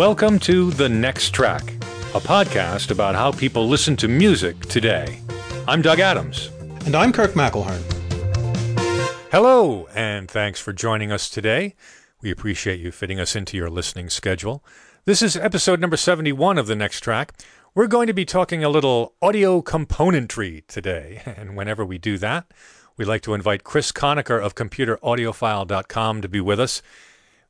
Welcome to The Next Track, a podcast about how people listen to music today. I'm Doug Adams. And I'm Kirk McElhearn. Hello, and thanks for joining us today. We appreciate you fitting us into your listening schedule. This is episode number 71 of The Next Track. We're going to be talking a little audio componentry today, and whenever we do that, we'd like to invite Chris Conacher of ComputerAudiophile.com to be with us.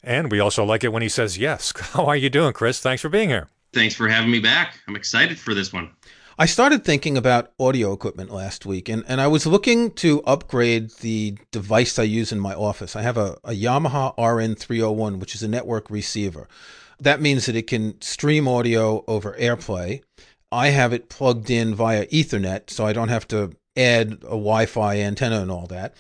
And we also like it when he says yes. How are you doing, Chris? Thanks for being here. Thanks for having me back. I'm excited for this one. I started thinking about audio equipment last week, and I was looking to upgrade the device I use in my office. I have a Yamaha RN301, which is a network receiver. That means that it can stream audio over AirPlay. I have it plugged in via Ethernet, so I don't have to add a Wi-Fi antenna and all that.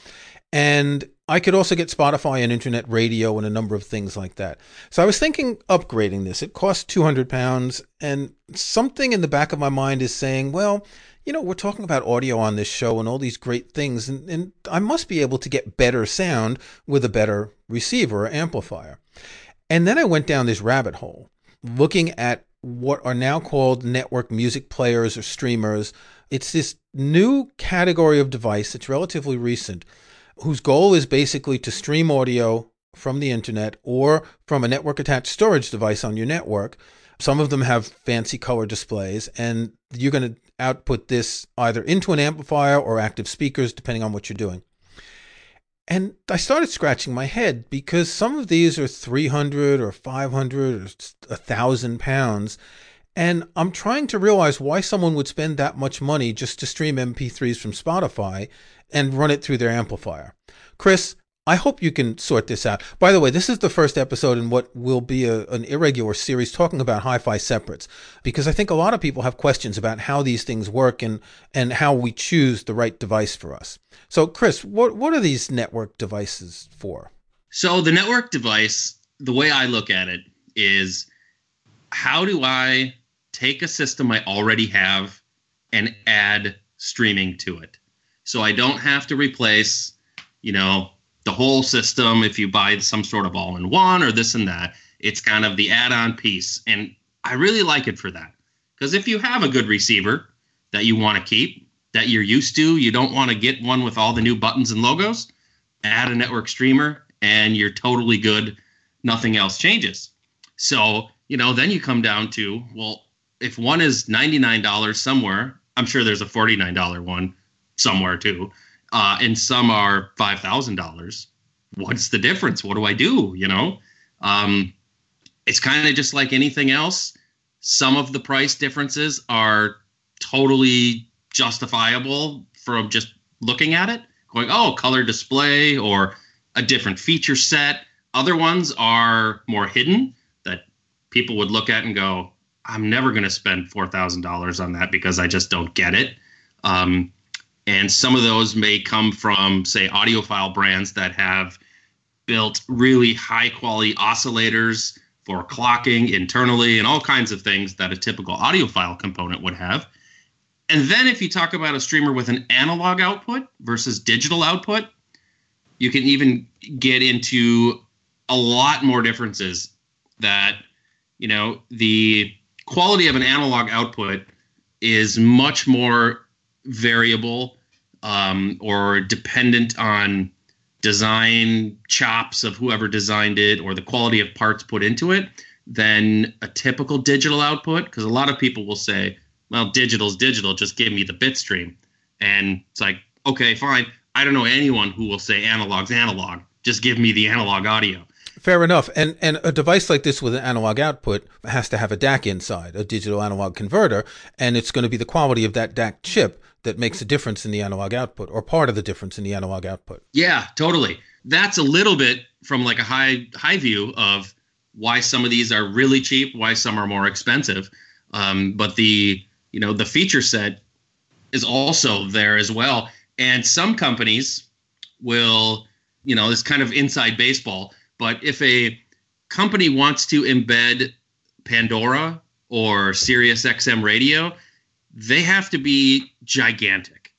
And I could also get Spotify and internet radio and a number of things like that. So I was thinking upgrading this. It costs £200, and something in the back of my mind is saying, well, you know, we're talking about audio on this show and all these great things, and I must be able to get better sound with a better receiver or amplifier. And then I went down this rabbit hole, looking at what are now called network music players or streamers. It's this new category of device that's relatively recent, whose goal is basically to stream audio from the internet or from a network-attached storage device on your network. Some of them have fancy color displays, and you're going to output this either into an amplifier or active speakers, depending on what you're doing. And I started scratching my head because some of these are 300 or 500 or 1,000 pounds, and I'm trying to realize why someone would spend that much money just to stream MP3s from Spotify and run it through their amplifier. Chris, I hope you can sort this out. By the way, this is the first episode in what will be an irregular series talking about hi-fi separates, because I think a lot of people have questions about how these things work and how we choose the right device for us. So, Chris, what are these network devices for? So the network device, the way I look at it is, how do I take a system I already have and add streaming to it? So I don't have to replace, you know, the whole system if you buy some sort of all-in-one or this and that. It's kind of the add-on piece. And I really like it for that. Because if you have a good receiver that you want to keep, that you're used to, you don't want to get one with all the new buttons and logos, add a network streamer and you're totally good. Nothing else changes. So, you know, then you come down to, well, if one is $99 somewhere, I'm sure there's a $49 one somewhere too, and some are $5,000. What's the difference? What do I do? You know, it's kind of just like anything else. Some of the price differences are totally justifiable from just looking at it, going, oh, color display or a different feature set. Other ones are more hidden that people would look at and go, I'm never going to spend $4,000 on that because I just don't get it. And some of those may come from, say, audiophile brands that have built really high-quality oscillators for clocking internally and all kinds of things that a typical audiophile component would have. And then if you talk about a streamer with an analog output versus digital output, you can even get into a lot more differences that, you know, the quality of an analog output is much more variable or dependent on design chops of whoever designed it or the quality of parts put into it than a typical digital output, because a lot of people will say, well, digital's digital, just give me the bit stream. And it's like, okay, fine. I don't know anyone who will say analog's analog, just give me the analog audio. Fair enough. And a device like this with an analog output has to have a DAC inside, a digital analog converter, and it's going to be the quality of that DAC chip that makes a difference in the analog output, or part of the difference in the analog output. Yeah, totally. That's a little bit from like a high view of why some of these are really cheap, why some are more expensive. But the, you know, the feature set is also there as well. And some companies will, you know, this kind of inside baseball, but if a company wants to embed Pandora or Sirius XM radio, they have to be gigantic.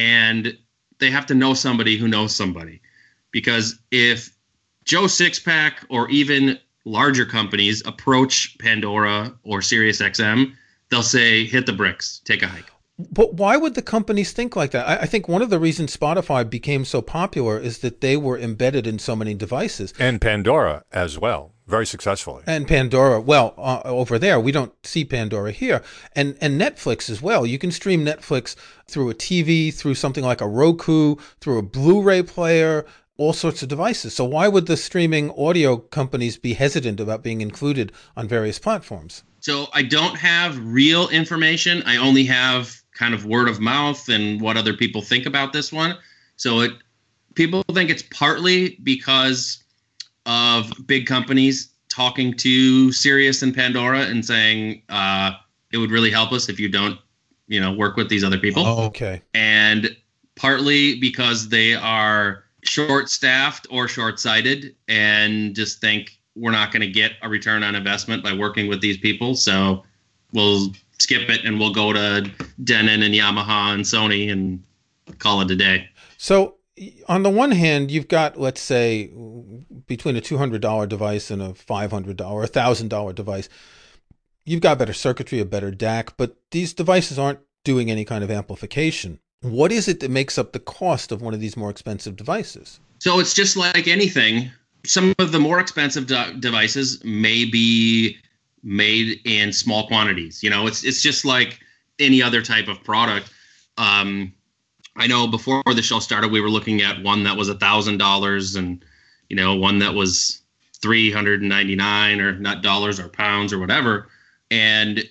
And they have to know somebody who knows somebody. Because if Joe Sixpack or even larger companies approach Pandora or SiriusXM, they'll say, hit the bricks, take a hike. But why would the companies think like that? I think one of the reasons Spotify became so popular is that they were embedded in so many devices. And Pandora as well, very successfully. And Pandora, well, over there, we don't see Pandora here. And Netflix as well. You can stream Netflix through a TV, through something like a Roku, through a Blu-ray player, all sorts of devices. So why would the streaming audio companies be hesitant about being included on various platforms? So I don't have real information. I only have kind of word of mouth and what other people think about this one. So people think it's partly because of big companies talking to Sirius and Pandora and saying it would really help us if you don't, work with these other people. Oh, okay. And partly because they are short-staffed or short-sighted and just think, we're not going to get a return on investment by working with these people. So we'll skip it and we'll go to Denon and Yamaha and Sony and call it a day. So on the one hand, you've got, let's say, between a $200 device and a $500, $1,000 device, you've got better circuitry, a better DAC, but these devices aren't doing any kind of amplification. What is it that makes up the cost of one of these more expensive devices? So it's just like anything. Some of the more expensive devices may be made in small quantities. It's just like any other type of product. I know before the show started, we were looking at one that was $1,000 and, one that was $399 or not dollars or pounds or whatever. And,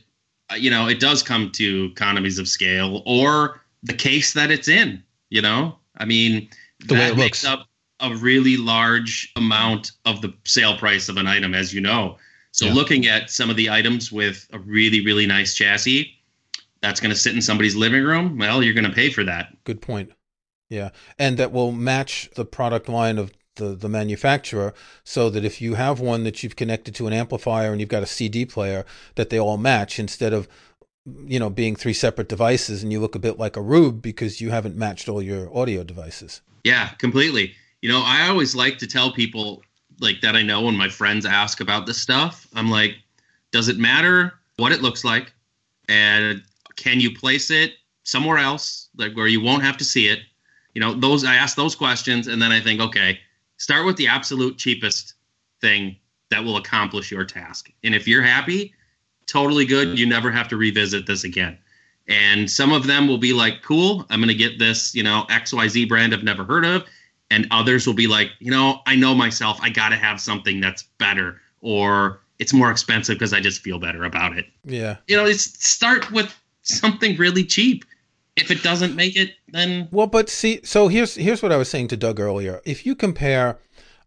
it does come to economies of scale or the case that it's in, the way it looks up a really large amount of the sale price of an item, as you know. So looking at some of the items with a really, really nice chassis that's going to sit in somebody's living room, well, you're going to pay for that. Good point. Yeah. And that will match the product line of the manufacturer so that if you have one that you've connected to an amplifier and you've got a CD player, that they all match instead of, being three separate devices and you look a bit like a rube because you haven't matched all your audio devices. Yeah, completely. I always like to tell people like that I know when my friends ask about this stuff, I'm like, does it matter what it looks like? And can you place it somewhere else, like where you won't have to see it? I ask those questions and then I think, okay, start with the absolute cheapest thing that will accomplish your task. And if you're happy, totally good. You never have to revisit this again. And some of them will be like, cool, I'm going to get this, XYZ brand I've never heard of. And others will be like, I know myself, I got to have something that's better or it's more expensive because I just feel better about it. Yeah. It's start with something really cheap. If it doesn't make it, then. Well, but see, so here's what I was saying to Doug earlier. If you compare,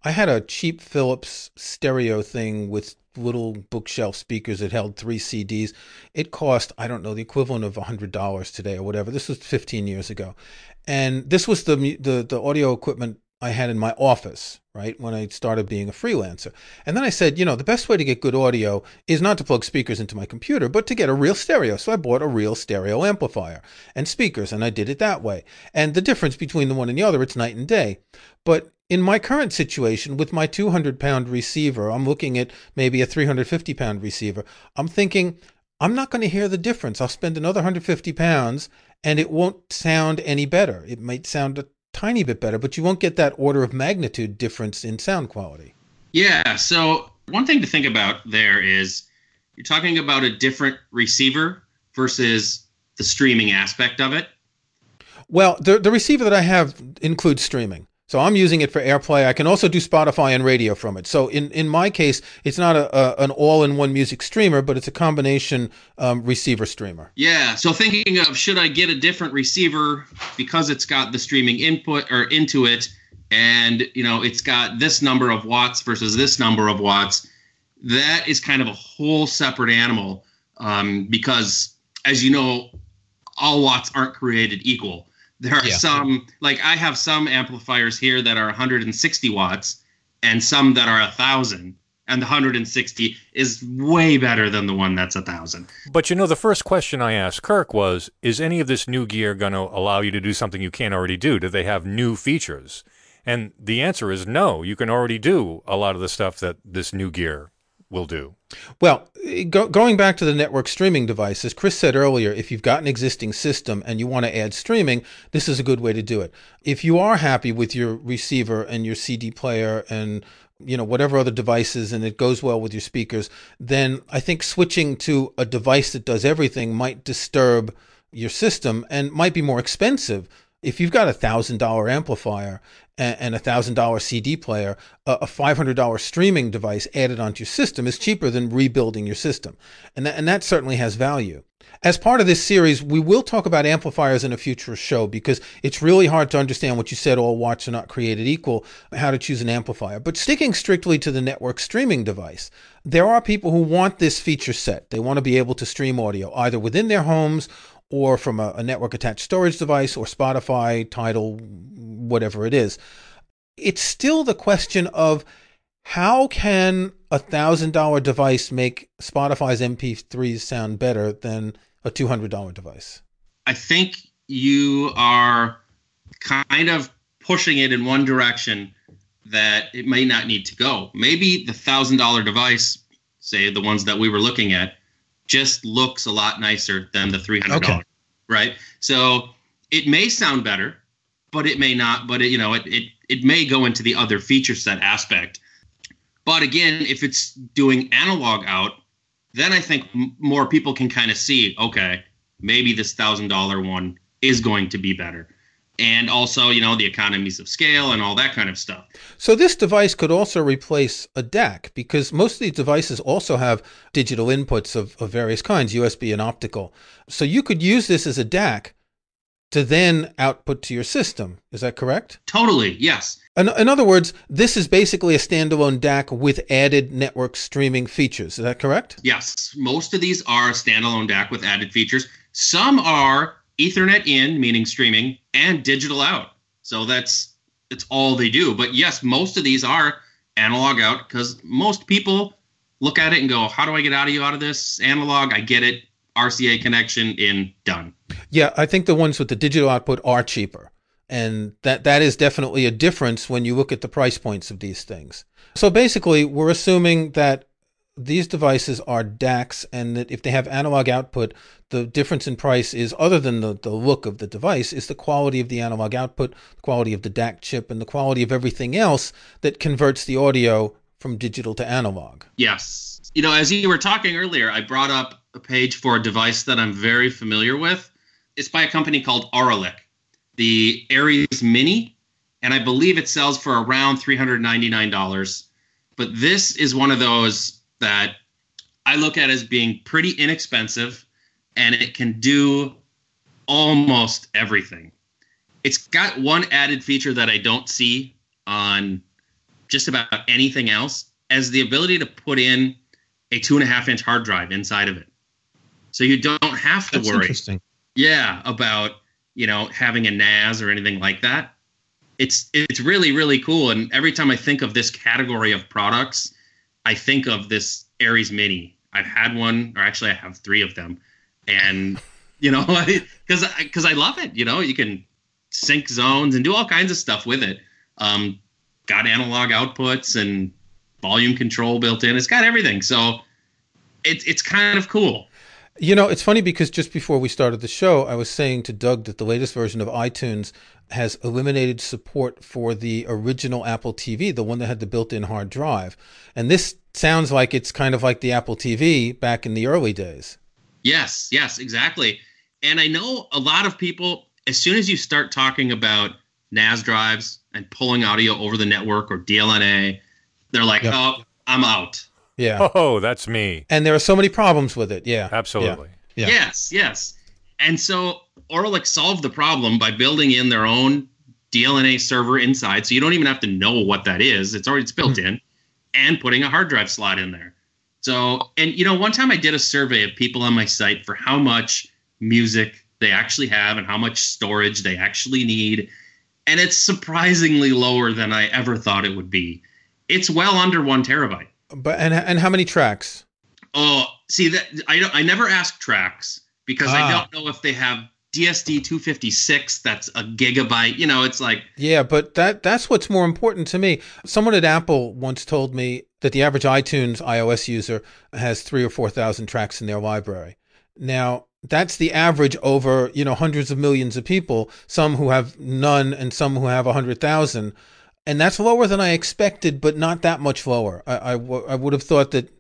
I had a cheap Philips stereo thing with little bookshelf speakers. It held three CDs. It cost, I don't know, the equivalent of $100 today or whatever. This was 15 years ago. And this was the audio equipment I had in my office, right, when I started being a freelancer. And then I said, the best way to get good audio is not to plug speakers into my computer, but to get a real stereo. So I bought a real stereo amplifier and speakers, and I did it that way. And the difference between the one and the other, it's night and day. But in my current situation, with my 200-pound receiver, I'm looking at maybe a 350-pound receiver. I'm thinking, I'm not going to hear the difference. I'll spend another 150 pounds, and it won't sound any better. It might sound a tiny bit better, but you won't get that order of magnitude difference in sound quality. Yeah, so one thing to think about there is you're talking about a different receiver versus the streaming aspect of it. Well, the receiver that I have includes streaming. So I'm using it for AirPlay. I can also do Spotify and radio from it. So in my case, it's not an all-in-one music streamer, but it's a combination receiver streamer. Yeah. So thinking of, should I get a different receiver because it's got the streaming input or into it, and it's got this number of watts versus this number of watts, that is kind of a whole separate animal because, as you know, all watts aren't created equal. There are some, like I have some amplifiers here that are 160 watts and some that are 1,000. And the 160 is way better than the one that's 1,000. But the first question I asked Kirk was, is any of this new gear going to allow you to do something you can't already do? Do they have new features? And the answer is no. You can already do a lot of the stuff that this new gear will do. Well, going back to the network streaming devices, Chris said earlier, if you've got an existing system and you want to add streaming, this is a good way to do it. If you are happy with your receiver and your CD player and, you know, whatever other devices, and it goes well with your speakers, then I think switching to a device that does everything might disturb your system and might be more expensive. If you've got a $1,000 amplifier and a $1,000 CD player, a $500 streaming device added onto your system is cheaper than rebuilding your system. And that certainly has value. As part of this series, we will talk about amplifiers in a future show, because it's really hard to understand what you said, all watts are not created equal, how to choose an amplifier. But sticking strictly to the network streaming device, there are people who want this feature set. They want to be able to stream audio either within their homes or from a network-attached storage device, or Spotify, Tidal, whatever it is. It's still the question of how can a $1,000 device make Spotify's MP3s sound better than a $200 device? I think you are kind of pushing it in one direction that it may not need to go. Maybe the $1,000 device, say the ones that we were looking at, just looks a lot nicer than the $300, okay, right? So it may sound better, but it may not. But it may go into the other feature set aspect. But again, if it's doing analog out, then I think more people can kind of see, okay, maybe this $1,000 one is going to be better. And also, you know, the economies of scale and all that kind of stuff. So this device could also replace a DAC, because most of these devices also have digital inputs of various kinds, USB and optical. So you could use this as a DAC to then output to your system. Is that correct? Totally, yes. In other words, this is basically a standalone DAC with added network streaming features. Is that correct? Yes. Most of these are a standalone DAC with added features. Some are Ethernet in, meaning streaming, and digital out. So that's all they do. But yes, most of these are analog out, because most people look at it and go, how do I get audio out of this? Analog, I get it. RCA connection in, done. Yeah, I think the ones with the digital output are cheaper. And that is definitely a difference when you look at the price points of these things. So basically, we're assuming that these devices are DACs, and that if they have analog output, the difference in price is, other than the look of the device, is the quality of the analog output, the quality of the DAC chip, and the quality of everything else that converts the audio from digital to analog. Yes. You know, as you were talking earlier, I brought up a page for a device that I'm very familiar with. It's by a company called Auralic, the Aries Mini, and I believe it sells for around $399. But this is one of those that I look at as being pretty inexpensive, and it can do almost everything. It's got one added feature that I don't see on just about anything else, as the ability to put in a 2.5-inch hard drive inside of it. So you don't have to worry. Interesting. Yeah, about, you know, having a NAS or anything like that. It's really, really cool. And every time I think of this category of products, I think of this Aries Mini. I've had one, or actually I have three of them. And, you know, because I love it. You know, you can sync zones and do all kinds of stuff with it. Got analog outputs and volume control built in. It's got everything. So it's kind of cool. You know, it's funny, because just before we started the show, I was saying to Doug that the latest version of iTunes has eliminated support for the original Apple TV, the one that had the built-in hard drive. And this sounds like it's kind of like the Apple TV back in the early days. Yes, exactly. And I know a lot of people, as soon as you start talking about NAS drives and pulling audio over the network, or DLNA, they're like, yep, oh, I'm out. Yeah. Oh, that's me. And there are so many problems with it. Yeah. Absolutely. Yeah. Yes. And so Auralic solved the problem by building in their own DLNA server inside, so you don't even have to know what that is. It's built in, and putting a hard drive slot in there. So, and you know, one time I did a survey of people on my site for how much music they actually have and how much storage they actually need, and it's surprisingly lower than I ever thought it would be. It's well under 1 terabyte. But and how many tracks? Oh, see, that I never ask tracks, because I don't know if they have DSD 256, that's a gigabyte. You know, it's like... Yeah, but that's what's more important to me. Someone at Apple once told me that the average iTunes iOS user has 3,000 or 4,000 tracks in their library. Now, that's the average over, you know, hundreds of millions of people, some who have none and some who have 100,000. And that's lower than I expected, but not that much lower. I would have thought that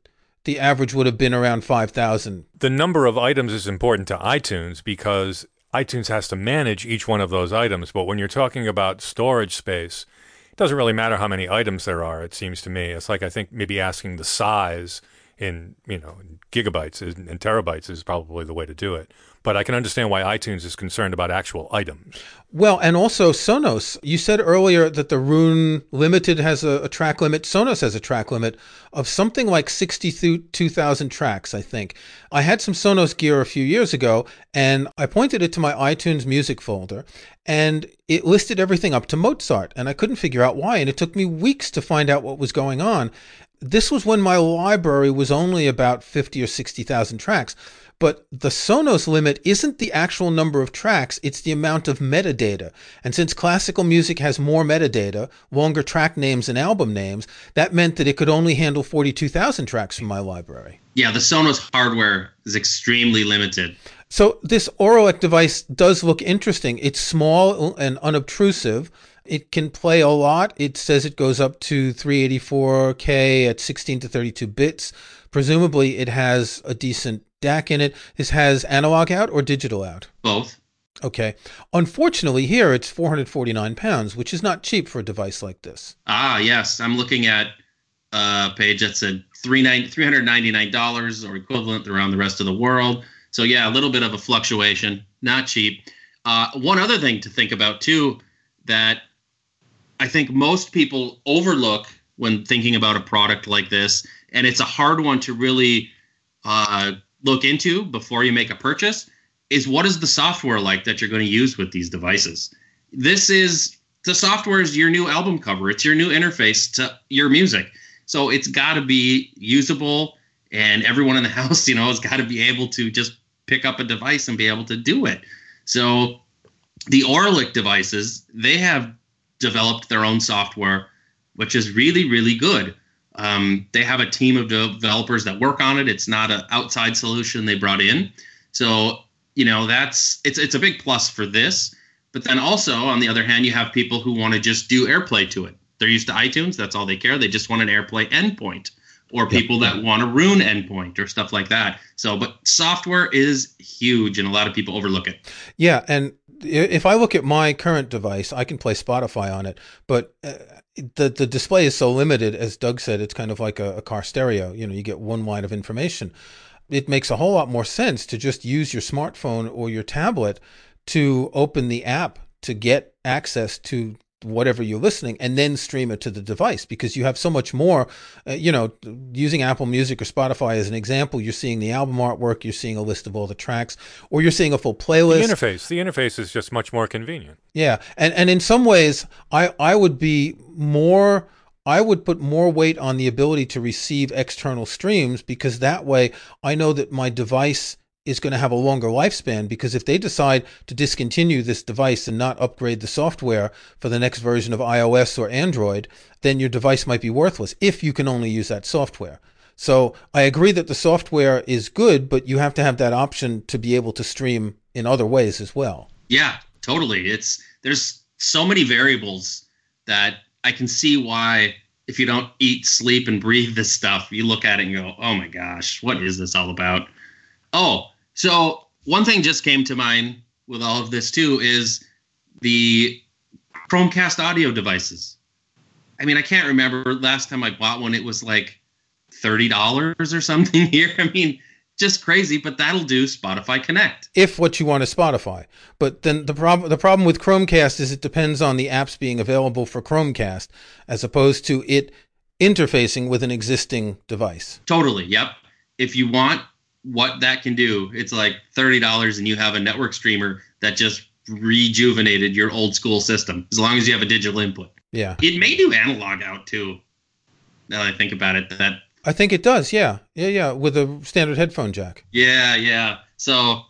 the average would have been around 5,000. The number of items is important to iTunes because iTunes has to manage each one of those items. But when you're talking about storage space, it doesn't really matter how many items there are, it seems to me. It's like, I think maybe asking the size in, you know, gigabytes and terabytes is probably the way to do it. But I can understand why iTunes is concerned about actual items. Well, and also Sonos. You said earlier that the Roon Limited has a track limit. Sonos has a track limit of something like 62,000 tracks, I think. I had some Sonos gear a few years ago, and I pointed it to my iTunes music folder, and it listed everything up to Mozart, and I couldn't figure out why, and it took me weeks to find out what was going on. This was when my library was only about 50 or 60,000 tracks. But the Sonos limit isn't the actual number of tracks, it's the amount of metadata. And since classical music has more metadata, longer track names and album names, that meant that it could only handle 42,000 tracks from my library. Yeah, the Sonos hardware is extremely limited. So this Auralic device does look interesting. It's small and unobtrusive. It can play a lot. It says it goes up to 384K at 16 to 32 bits. Presumably it has a decent DAC in it. This has analog out or digital out? Both. Okay. Unfortunately, here it's £449, which is not cheap for a device like this. Ah, yes. I'm looking at a page that said $399 or equivalent around the rest of the world. So yeah, a little bit of a fluctuation. Not cheap. One other thing to think about, too, that I think most people overlook when thinking about a product like this, and it's a hard one to really look into before you make a purchase, is what is the software like that you're going to use with these devices? This is, the software is your new album cover. It's your new interface to your music. So it's got to be usable, and everyone in the house, you know, has got to be able to just pick up a device and be able to do it. So the Auralic devices, they have developed their own software, which is really, really good. They have a team of developers that work on it. It's not an outside solution they brought in. So, you know, that's it's a big plus for this. But then also, on the other hand, you have people who want to just do AirPlay to it. They're used to iTunes. That's all they care. They just want an AirPlay endpoint, or people that want a Roon endpoint or stuff like that. So, but software is huge, and a lot of people overlook it. Yeah, and if I look at my current device, I can play Spotify on it, but the display is so limited, as Doug said, it's kind of like a car stereo. You know, you get one line of information. It makes a whole lot more sense to just use your smartphone or your tablet to open the app to get access to whatever you're listening, and then stream it to the device, because you have so much more, you know, using Apple Music or Spotify as an example, you're seeing the album artwork, you're seeing a list of all the tracks, or you're seeing a full playlist. The interface is just much more convenient. Yeah. And in some ways, I would put more weight on the ability to receive external streams, because that way I know that my device is going to have a longer lifespan, because if they decide to discontinue this device and not upgrade the software for the next version of iOS or Android, then your device might be worthless if you can only use that software. So I agree that the software is good, but you have to have that option to be able to stream in other ways as well. Yeah, totally. There's so many variables that I can see why, if you don't eat, sleep, and breathe this stuff, you look at it and go, oh my gosh, what is this all about? Oh, so one thing just came to mind with all of this, too, is the Chromecast audio devices. I mean, I can't remember last time I bought one. It was like $30 or something here. I mean, just crazy, but that'll do Spotify Connect. If what you want is Spotify. But then the problem with Chromecast is it depends on the apps being available for Chromecast as opposed to it interfacing with an existing device. Totally, yep. If you want what that can do, it's like $30 and you have a network streamer that just rejuvenated your old school system, as long as you have a digital input. Yeah. It may do analog out too, now that I think about it. I think it does, yeah. Yeah, with a standard headphone jack. Yeah, yeah. So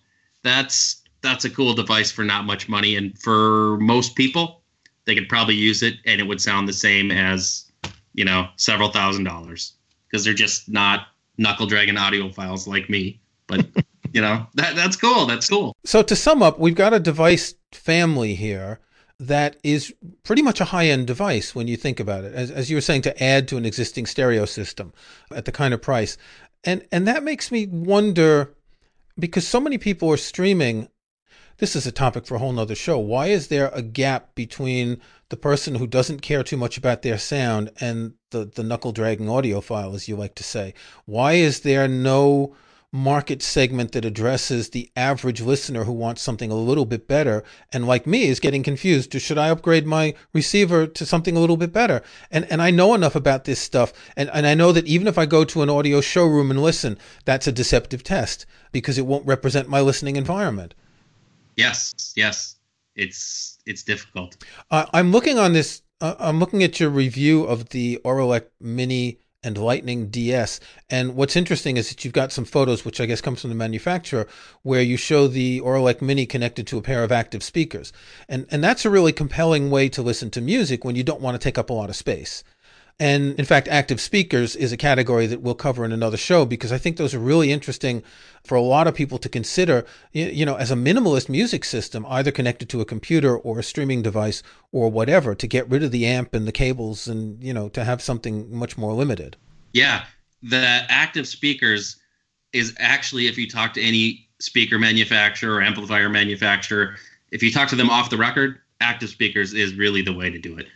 that's that's a cool device for not much money. And for most people, they could probably use it and it would sound the same as, you know, several $1,000s, because they're just not knuckle dragging audiophiles like me. But, you know, that's cool. That's cool. So to sum up, we've got a device family here that is pretty much a high-end device when you think about it, as you were saying, to add to an existing stereo system at the kind of price. And that makes me wonder, because so many people are streaming, this is a topic for a whole nother show, why is there a gap between the person who doesn't care too much about their sound and the knuckle-dragging audiophile, as you like to say? Why is there no market segment that addresses the average listener who wants something a little bit better and, like me, is getting confused? Should I upgrade my receiver to something a little bit better? And I know enough about this stuff, and I know that even if I go to an audio showroom and listen, that's a deceptive test because it won't represent my listening environment. Yes, it's difficult. I'm looking at your review of the Auralic Mini and Lightning DS. And what's interesting is that you've got some photos, which I guess comes from the manufacturer, where you show the Auralic Mini connected to a pair of active speakers. And that's a really compelling way to listen to music when you don't want to take up a lot of space. And in fact, active speakers is a category that we'll cover in another show, because I think those are really interesting for a lot of people to consider, you know, as a minimalist music system, either connected to a computer or a streaming device or whatever, to get rid of the amp and the cables and, you know, to have something much more limited. Yeah. The active speakers is actually, if you talk to any speaker manufacturer or amplifier manufacturer, if you talk to them off the record, active speakers is really the way to do it,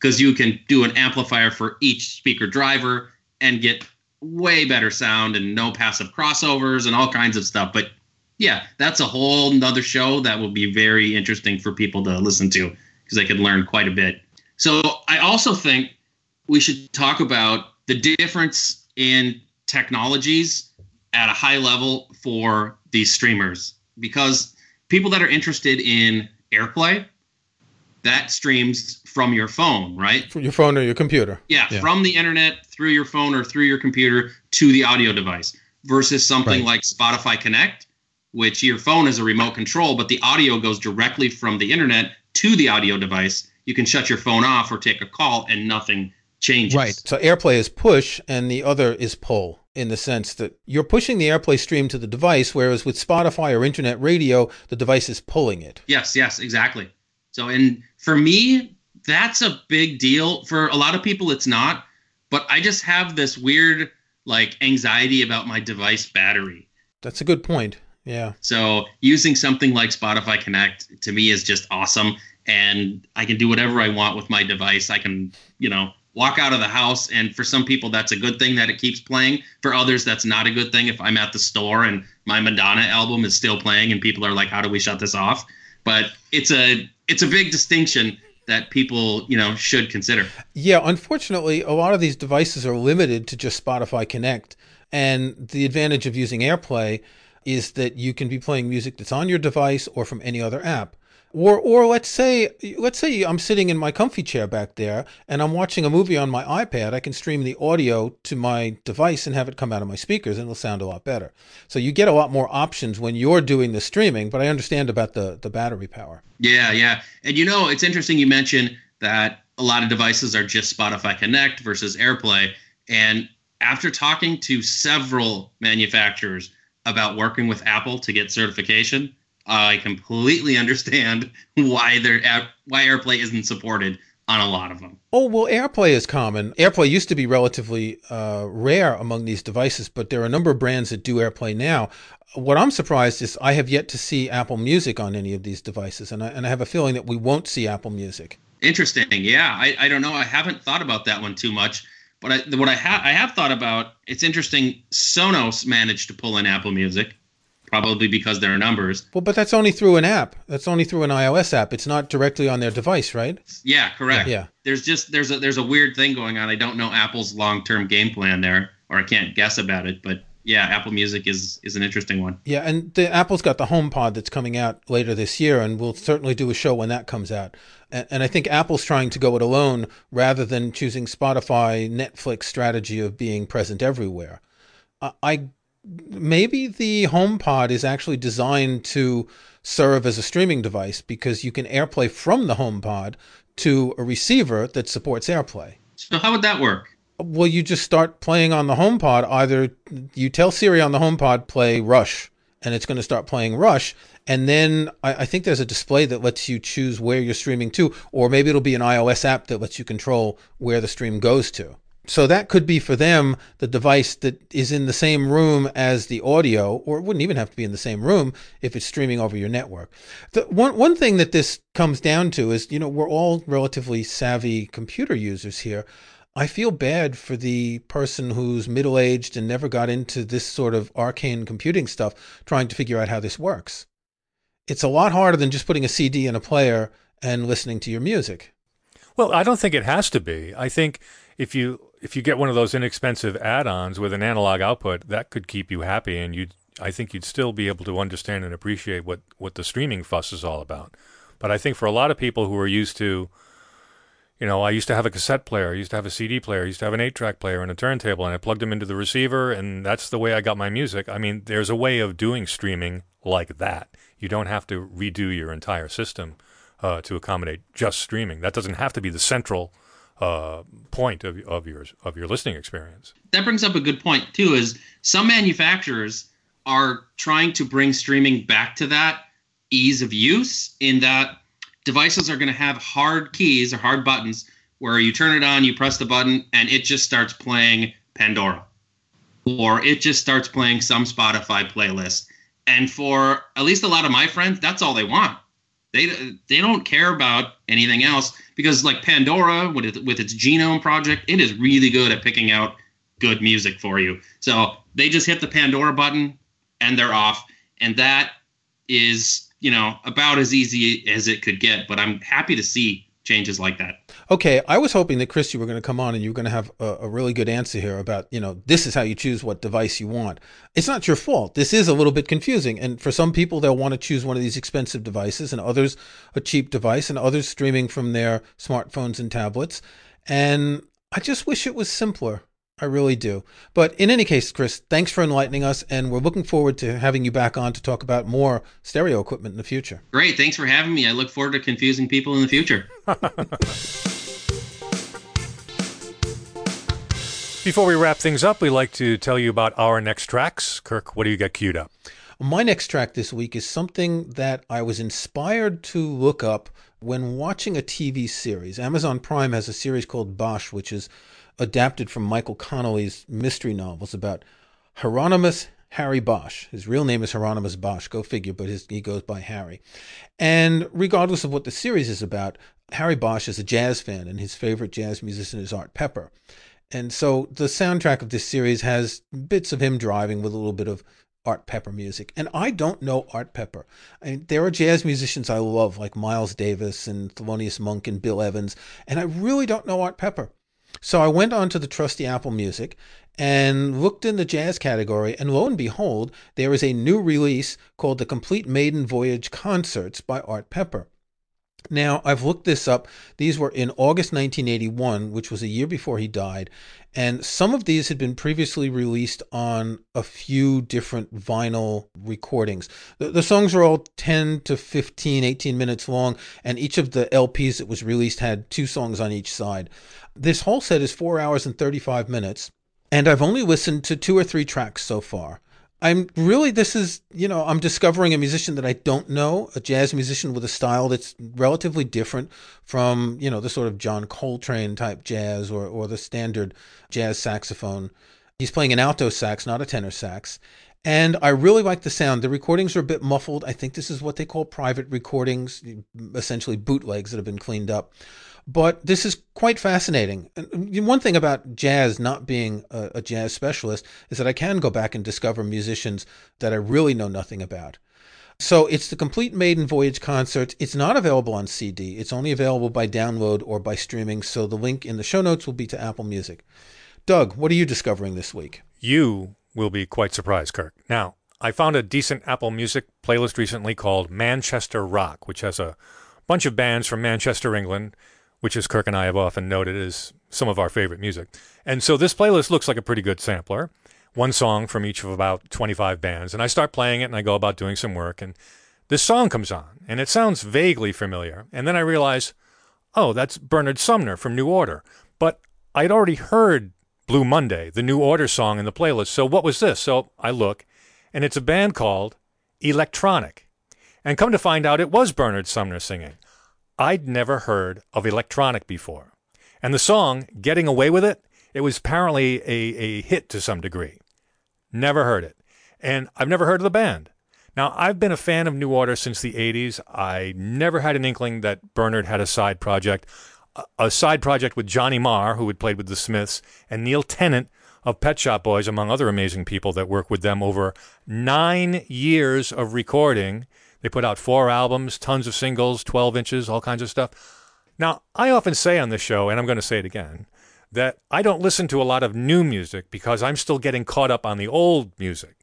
because you can do an amplifier for each speaker driver and get way better sound and no passive crossovers and all kinds of stuff. But yeah, that's a whole nother show that will be very interesting for people to listen to, because they can learn quite a bit. So I also think we should talk about the difference in technologies at a high level for these streamers, because people that are interested in AirPlay, that streams from your phone, right? From your phone or your computer. Yeah, from the internet, through your phone or through your computer to the audio device, versus something like Spotify Connect, which your phone is a remote control, but the audio goes directly from the internet to the audio device. You can shut your phone off or take a call and nothing changes. Right, so AirPlay is push and the other is pull, in the sense that you're pushing the AirPlay stream to the device, whereas with Spotify or internet radio, the device is pulling it. Yes, exactly. So, and for me, that's a big deal. For a lot of people, it's not. But I just have this weird, anxiety about my device battery. That's a good point. Yeah. So using something like Spotify Connect, to me, is just awesome. And I can do whatever I want with my device. I can, walk out of the house. And for some people, that's a good thing that it keeps playing. For others, that's not a good thing. If I'm at the store and my Madonna album is still playing and people are like, how do we shut this off? But it's a big distinction that people, should consider. Yeah, unfortunately, a lot of these devices are limited to just Spotify Connect. And the advantage of using AirPlay is that you can be playing music that's on your device or from any other app. Or let's say I'm sitting in my comfy chair back there and I'm watching a movie on my iPad. I can stream the audio to my device and have it come out of my speakers, and it'll sound a lot better. So you get a lot more options when you're doing the streaming, but I understand about the battery power. Yeah. And it's interesting you mentioned that a lot of devices are just Spotify Connect versus AirPlay. And after talking to several manufacturers about working with Apple to get certification, I completely understand why AirPlay isn't supported on a lot of them. Oh, well, AirPlay is common. AirPlay used to be relatively rare among these devices, but there are a number of brands that do AirPlay now. What I'm surprised is I have yet to see Apple Music on any of these devices, and I have a feeling that we won't see Apple Music. Interesting. Yeah, I don't know. I haven't thought about that one too much, but what I have thought about, it's interesting, Sonos managed to pull in Apple Music. Probably because there are numbers. Well, but that's only through an app. That's only through an iOS app. It's not directly on their device, right? Yeah, correct. Yeah. There's a weird thing going on. I don't know Apple's long-term game plan there, or I can't guess about it. But yeah, Apple Music is an interesting one. Yeah, and Apple's got the HomePod that's coming out later this year, and we'll certainly do a show when that comes out. And I think Apple's trying to go it alone rather than choosing Spotify, Netflix strategy of being present everywhere. I maybe the HomePod is actually designed to serve as a streaming device, because you can AirPlay from the HomePod to a receiver that supports AirPlay. So how would that work? Well, you just start playing on the HomePod. Either you tell Siri on the HomePod, play Rush, and it's going to start playing Rush. And then I think there's a display that lets you choose where you're streaming to, or maybe it'll be an iOS app that lets you control where the stream goes to. So that could be for them the device that is in the same room as the audio, or it wouldn't even have to be in the same room if it's streaming over your network. The one thing that this comes down to is, you know, we're all relatively savvy computer users here. I feel bad for the person who's middle-aged and never got into this sort of arcane computing stuff trying to figure out how this works. It's a lot harder than just putting a CD in a player and listening to your music. Well, I don't think it has to be. I think if you get one of those inexpensive add-ons with an analog output, that could keep you happy, and I think you'd still be able to understand and appreciate what the streaming fuss is all about. But I think for a lot of people who are used to, you know, I used to have a cassette player, I used to have a CD player, I used to have an 8-track player and a turntable, and I plugged them into the receiver, and that's the way I got my music. I mean, there's a way of doing streaming like that. You don't have to redo your entire system to accommodate just streaming. That doesn't have to be the central point of your listening experience. That brings up a good point, too, is some manufacturers are trying to bring streaming back to that ease of use, in that devices are going to have hard keys or hard buttons where you turn it on, you press the button, and it just starts playing Pandora, or it just starts playing some Spotify playlist. And for at least a lot of my friends, that's all they want. They don't care about anything else, because like Pandora with its genome project, it is really good at picking out good music for you. So they just hit the Pandora button and they're off. And that is, you know, about as easy as it could get, but I'm happy to see changes like that. Okay, I was hoping that, Chris, you were going to come on and you were going to have a really good answer here about, you know, this is how you choose what device you want. It's not your fault. This is a little bit confusing, and for some people, they'll want to choose one of these expensive devices, and others a cheap device, and others streaming from their smartphones and tablets, and I just wish it was simpler. I really do. But in any case, Chris, thanks for enlightening us, and we're looking forward to having you back on to talk about more stereo equipment in the future. Great. Thanks for having me. I look forward to confusing people in the future. Before we wrap things up, we'd like to tell you about our next tracks. Kirk, what do you got queued up? My next track this week is something that I was inspired to look up when watching a TV series. Amazon Prime has a series called Bosch, which is adapted from Michael Connolly's mystery novels about Hieronymus Harry Bosch. His real name is Hieronymus Bosch, go figure, but he goes by Harry. And regardless of what the series is about, Harry Bosch is a jazz fan, and his favorite jazz musician is Art Pepper. And so the soundtrack of this series has bits of him driving with a little bit of Art Pepper music. And I don't know Art Pepper. I mean, there are jazz musicians I love, like Miles Davis and Thelonious Monk and Bill Evans, and I really don't know Art Pepper. So I went on to the trusty Apple Music and looked in the jazz category, and lo and behold, there is a new release called the Complete Maiden Voyage Concerts by Art Pepper. Now, I've looked this up. These were in August 1981, which was a year before he died, and some of these had been previously released on a few different vinyl recordings. The songs are all 10 to 15, 18 minutes long, and each of the LPs that was released had two songs on each side. This whole set is 4 hours and 35 minutes, and I've only listened to 2 or 3 tracks so far. I'm discovering a musician that I don't know, a jazz musician with a style that's relatively different from, you know, the sort of John Coltrane type jazz or the standard jazz saxophone. He's playing an alto sax, not a tenor sax. And I really like the sound. The recordings are a bit muffled. I think this is what they call private recordings, essentially bootlegs that have been cleaned up. But this is quite fascinating. And one thing about jazz, not being a jazz specialist, is that I can go back and discover musicians that I really know nothing about. So it's the Complete Maiden Voyage Concert. It's not available on CD. It's only available by download or by streaming. So the link in the show notes will be to Apple Music. Doug, what are you discovering this week? You will be quite surprised, Kirk. Now, I found a decent Apple Music playlist recently called Manchester Rock, which has a bunch of bands from Manchester, England, which, as Kirk and I have often noted, is some of our favorite music. And so this playlist looks like a pretty good sampler. one song from each of about 25 bands, and I start playing it, and I go about doing some work, and this song comes on, and it sounds vaguely familiar, and then I realize, oh, that's Bernard Sumner from New Order, but I'd already heard Blue Monday, the New Order song in the playlist, so what was this? So I look, and it's a band called Electronic, and come to find out it was Bernard Sumner singing. I'd never heard of Electronic before, and the song, Getting Away With It, it was apparently a hit to some degree. Never heard it. And I've never heard of the band. Now, I've been a fan of New Order since the 80s. I never had an inkling that Bernard had a side project with Johnny Marr, who had played with the Smiths, and Neil Tennant of Pet Shop Boys, among other amazing people that worked with them over 9 years of recording. They put out 4 albums, tons of singles, 12 inches, all kinds of stuff. Now, I often say on this show, and I'm going to say it again, that I don't listen to a lot of new music because I'm still getting caught up on the old music.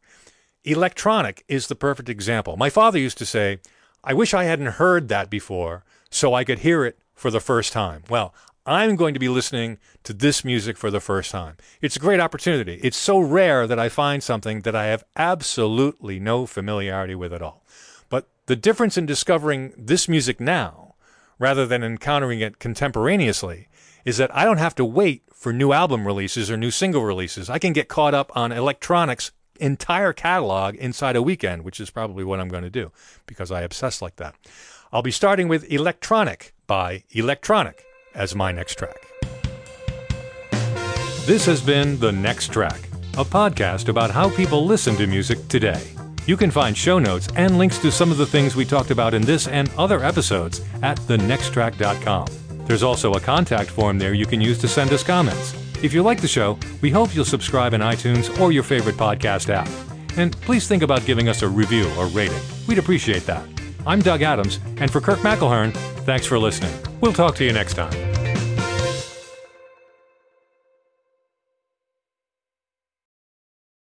Electronic is the perfect example. My father used to say, I wish I hadn't heard that before so I could hear it for the first time. Well, I'm going to be listening to this music for the first time. It's a great opportunity. It's so rare that I find something that I have absolutely no familiarity with at all. But the difference in discovering this music now, rather than encountering it contemporaneously, is that I don't have to wait for new album releases or new single releases. I can get caught up on Electronic's entire catalog inside a weekend, which is probably what I'm going to do because I obsess like that. I'll be starting with Electronic by Electronic as my next track. This has been The Next Track, a podcast about how people listen to music today. You can find show notes and links to some of the things we talked about in this and other episodes at thenexttrack.com. There's also a contact form there you can use to send us comments. If you like the show, we hope you'll subscribe in iTunes or your favorite podcast app. And please think about giving us a review or rating. We'd appreciate that. I'm Doug Adams, and for Kirk McElhearn, thanks for listening. We'll talk to you next time.